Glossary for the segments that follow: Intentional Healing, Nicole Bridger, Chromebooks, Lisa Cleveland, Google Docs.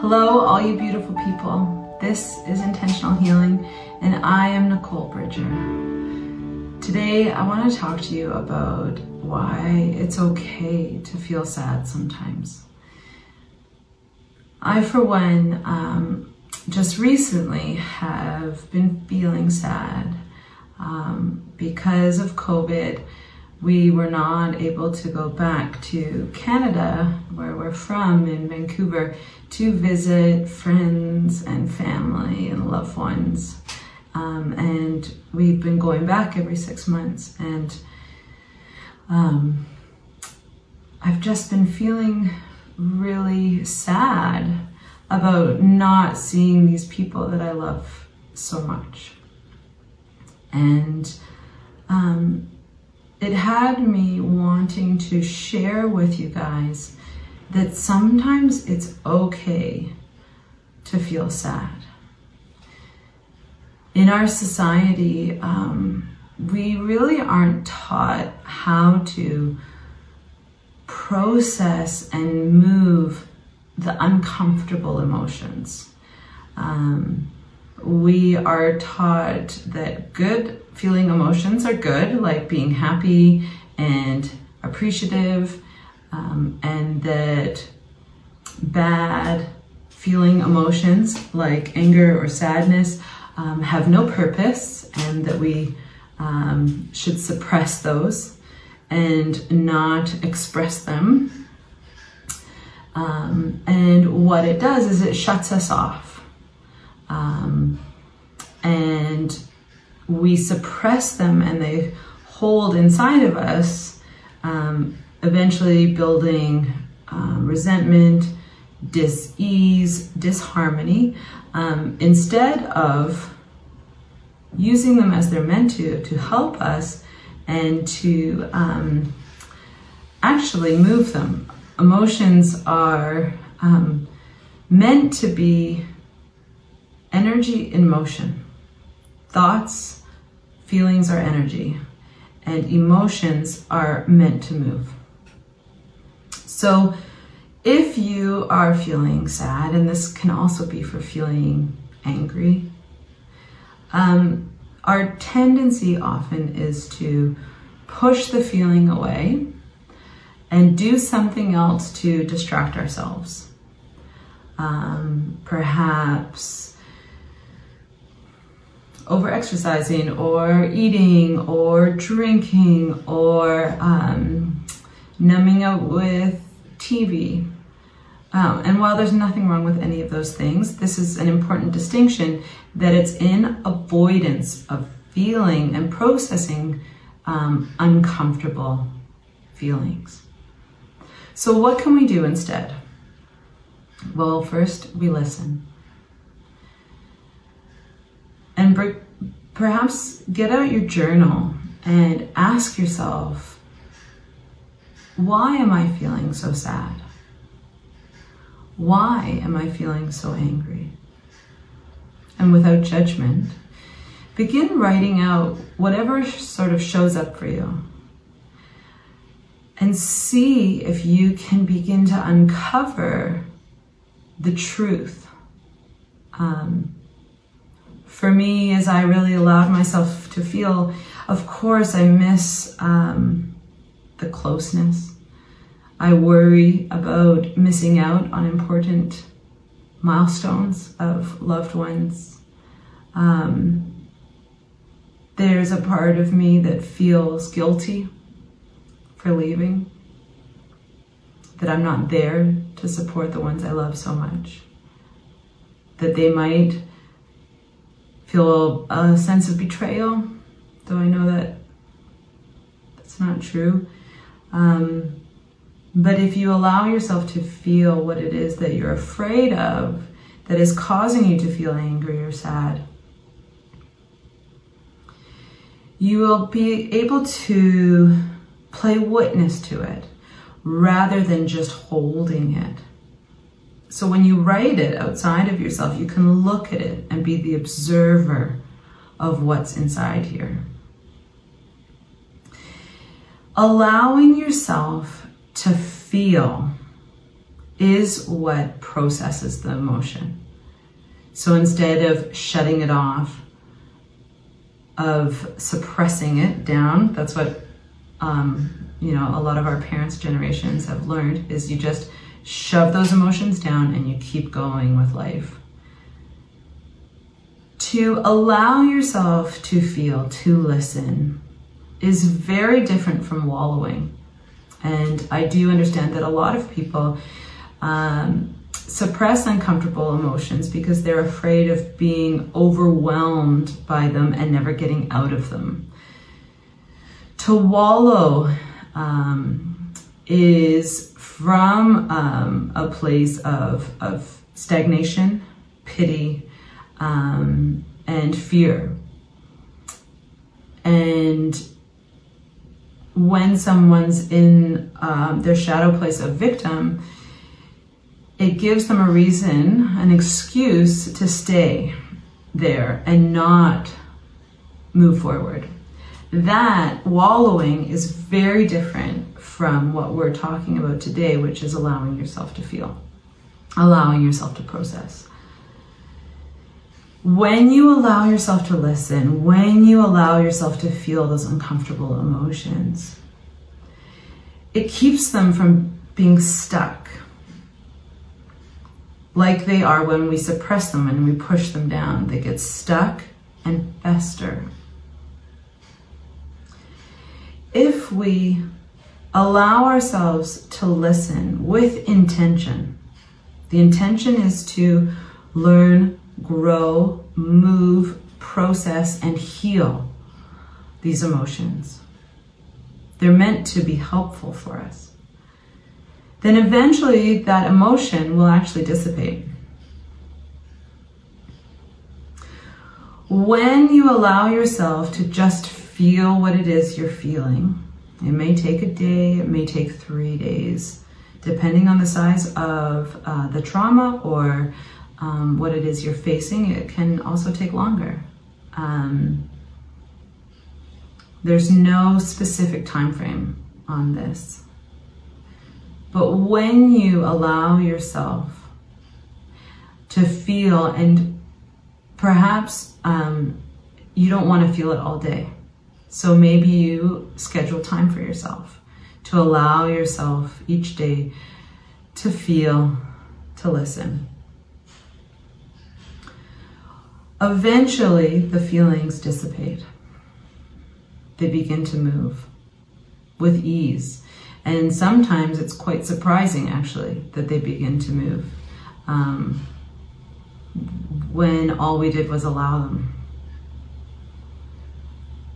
Hello, all you beautiful people. This is Intentional Healing, and I am Nicole Bridger. Today, I want to talk to you about why it's okay to feel sad sometimes. I, for one, just recently have been feeling sad because of COVID. We were not able to go back to Canada, where we're from in Vancouver, to visit friends and family and loved ones. And we've been going back every 6 months. And I've just been feeling really sad about not seeing these people that I love so much. And it had me wanting to share with you guys that sometimes it's okay to feel sad. In our society, we really aren't taught how to process and move the uncomfortable emotions. We are taught that good feeling emotions are good, like being happy and appreciative, and that bad feeling emotions like anger or sadness have no purpose, and that we should suppress those and not express them. And what it does is it shuts us off. And we suppress them, and they hold inside of us, eventually building resentment, dis-ease, disharmony, instead of using them as they're meant to help us and to actually move them. Emotions are meant to be energy in motion. Thoughts, feelings are energy, and emotions are meant to move. So if you are feeling sad, and this can also be for feeling angry, our tendency often is to push the feeling away and do something else to distract ourselves. Perhaps over-exercising, or eating, or drinking, or numbing out with TV. And while there's nothing wrong with any of those things, this is an important distinction, that it's in avoidance of feeling and processing uncomfortable feelings. So what can we do instead? Well, first we listen. And perhaps get out your journal and ask yourself, why am I feeling so sad? Why am I feeling so angry? And without judgment, begin writing out whatever sort of shows up for you, and see if you can begin to uncover the truth. For me, as I really allowed myself to feel, of course I miss the closeness. I worry about missing out on important milestones of loved ones. There's a part of me that feels guilty for leaving, that I'm not there to support the ones I love so much, that they might feel a sense of betrayal, though I know that that's not true. But if you allow yourself to feel what it is that you're afraid of that is causing you to feel angry or sad, you will be able to play witness to it rather than just holding it. So when you write it outside of yourself, you can look at it and be the observer of what's inside here. Allowing yourself to feel is what processes the emotion. So instead of shutting it off, of suppressing it down, that's what a lot of our parents' generations have learned, is you just shove those emotions down and you keep going with life. To allow yourself to feel, to listen, is very different from wallowing. And I do understand that a lot of people suppress uncomfortable emotions because they're afraid of being overwhelmed by them and never getting out of them. To wallow is from a place of stagnation, pity, and fear. And when someone's in their shadow place of victim, it gives them a reason, an excuse to stay there and not move forward. That wallowing is very different from what we're talking about today, which is allowing yourself to feel, allowing yourself to process. When you allow yourself to listen, when you allow yourself to feel those uncomfortable emotions, it keeps them from being stuck like they are when we suppress them and we push them down. They get stuck and fester. If we allow ourselves to listen with intention, the intention is to learn, grow, move, process, and heal these emotions. They're meant to be helpful for us. Then eventually that emotion will actually dissipate. When you allow yourself to just feel what it is you're feeling. It may take a day, it may take 3 days, depending on the size of the trauma or what it is you're facing. It can also take longer. There's no specific time frame on this. But when you allow yourself to feel, and perhaps you don't want to feel it all day, so maybe you schedule time for yourself to allow yourself each day to feel, to listen. Eventually, the feelings dissipate. They begin to move with ease. And sometimes it's quite surprising, actually, that they begin to move when all we did was allow them.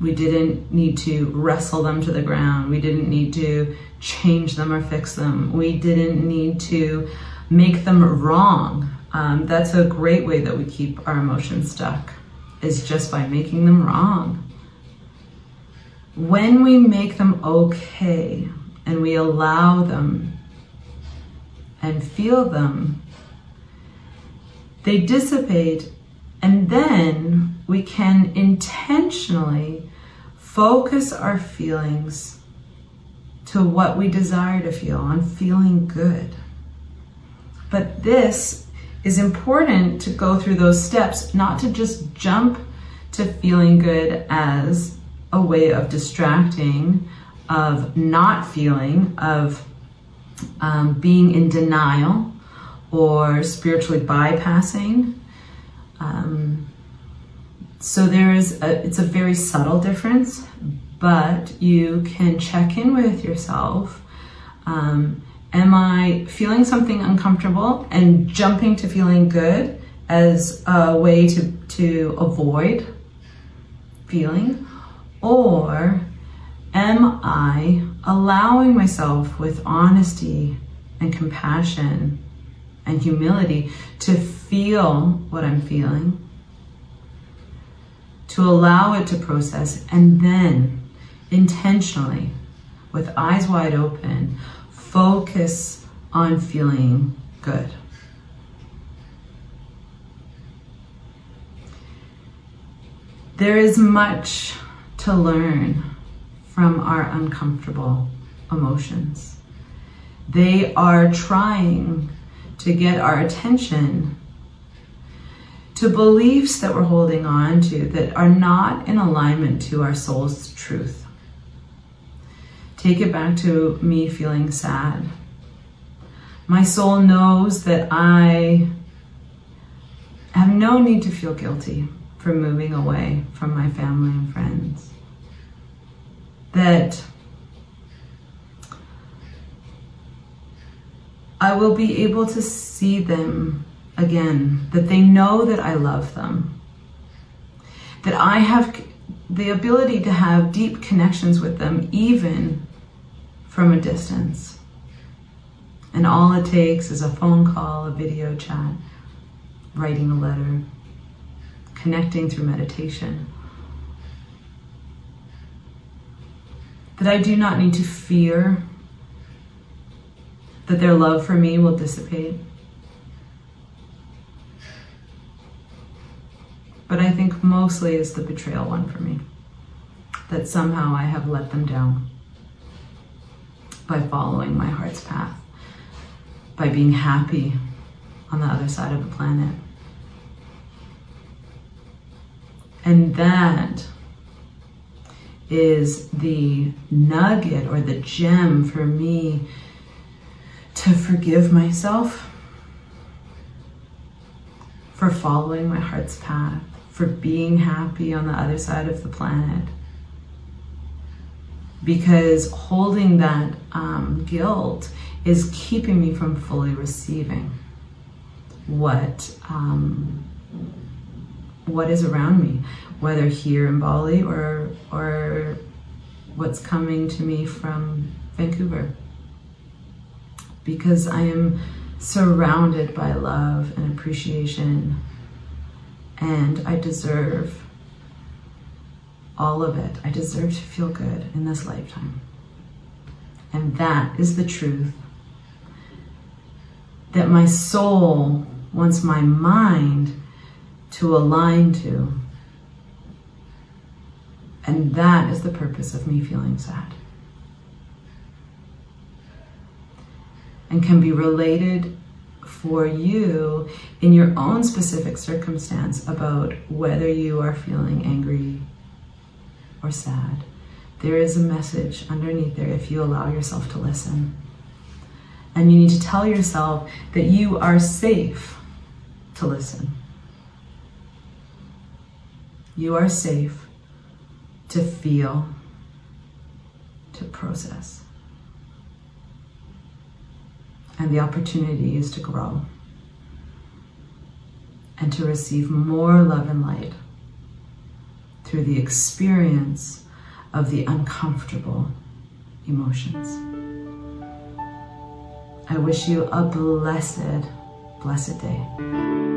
We didn't need to wrestle them to the ground. We didn't need to change them or fix them. We didn't need to make them wrong. That's a great way that we keep our emotions stuck, is just by making them wrong. When we make them okay and we allow them and feel them, they dissipate, and then we can intentionally focus our feelings to what we desire to feel, on feeling good. But this is important to go through those steps, not to just jump to feeling good as a way of distracting, of not feeling, of being in denial or spiritually bypassing. So it's a very subtle difference, but you can check in with yourself. Am I feeling something uncomfortable and jumping to feeling good as a way to avoid feeling? Or am I allowing myself with honesty and compassion and humility to feel what I'm feeling? To allow it to process, and then intentionally, with eyes wide open, focus on feeling good. There is much to learn from our uncomfortable emotions. They are trying to get our attention to beliefs that we're holding on to that are not in alignment to our soul's truth. Take it back to me feeling sad. My soul knows that I have no need to feel guilty for moving away from my family and friends. That I will be able to see them again, that they know that I love them, that I have the ability to have deep connections with them, even from a distance. And all it takes is a phone call, a video chat, writing a letter, connecting through meditation. That I do not need to fear that their love for me will dissipate. But I think mostly is the betrayal one for me. That somehow I have let them down by following my heart's path, by being happy on the other side of the planet. And that is the nugget or the gem for me to forgive myself for following my heart's path, for being happy on the other side of the planet. Because holding that guilt is keeping me from fully receiving what is around me, whether here in Bali or what's coming to me from Vancouver. Because I am surrounded by love and appreciation, and I deserve all of it. I deserve to feel good in this lifetime. And that is the truth that my soul wants my mind to align to. And that is the purpose of me feeling sad. And can be related for you in your own specific circumstance about whether you are feeling angry or sad. There is a message underneath there if you allow yourself to listen. And you need to tell yourself that you are safe to listen. You are safe to feel, to process. And the opportunity is to grow and to receive more love and light through the experience of the uncomfortable emotions. I wish you a blessed, blessed day.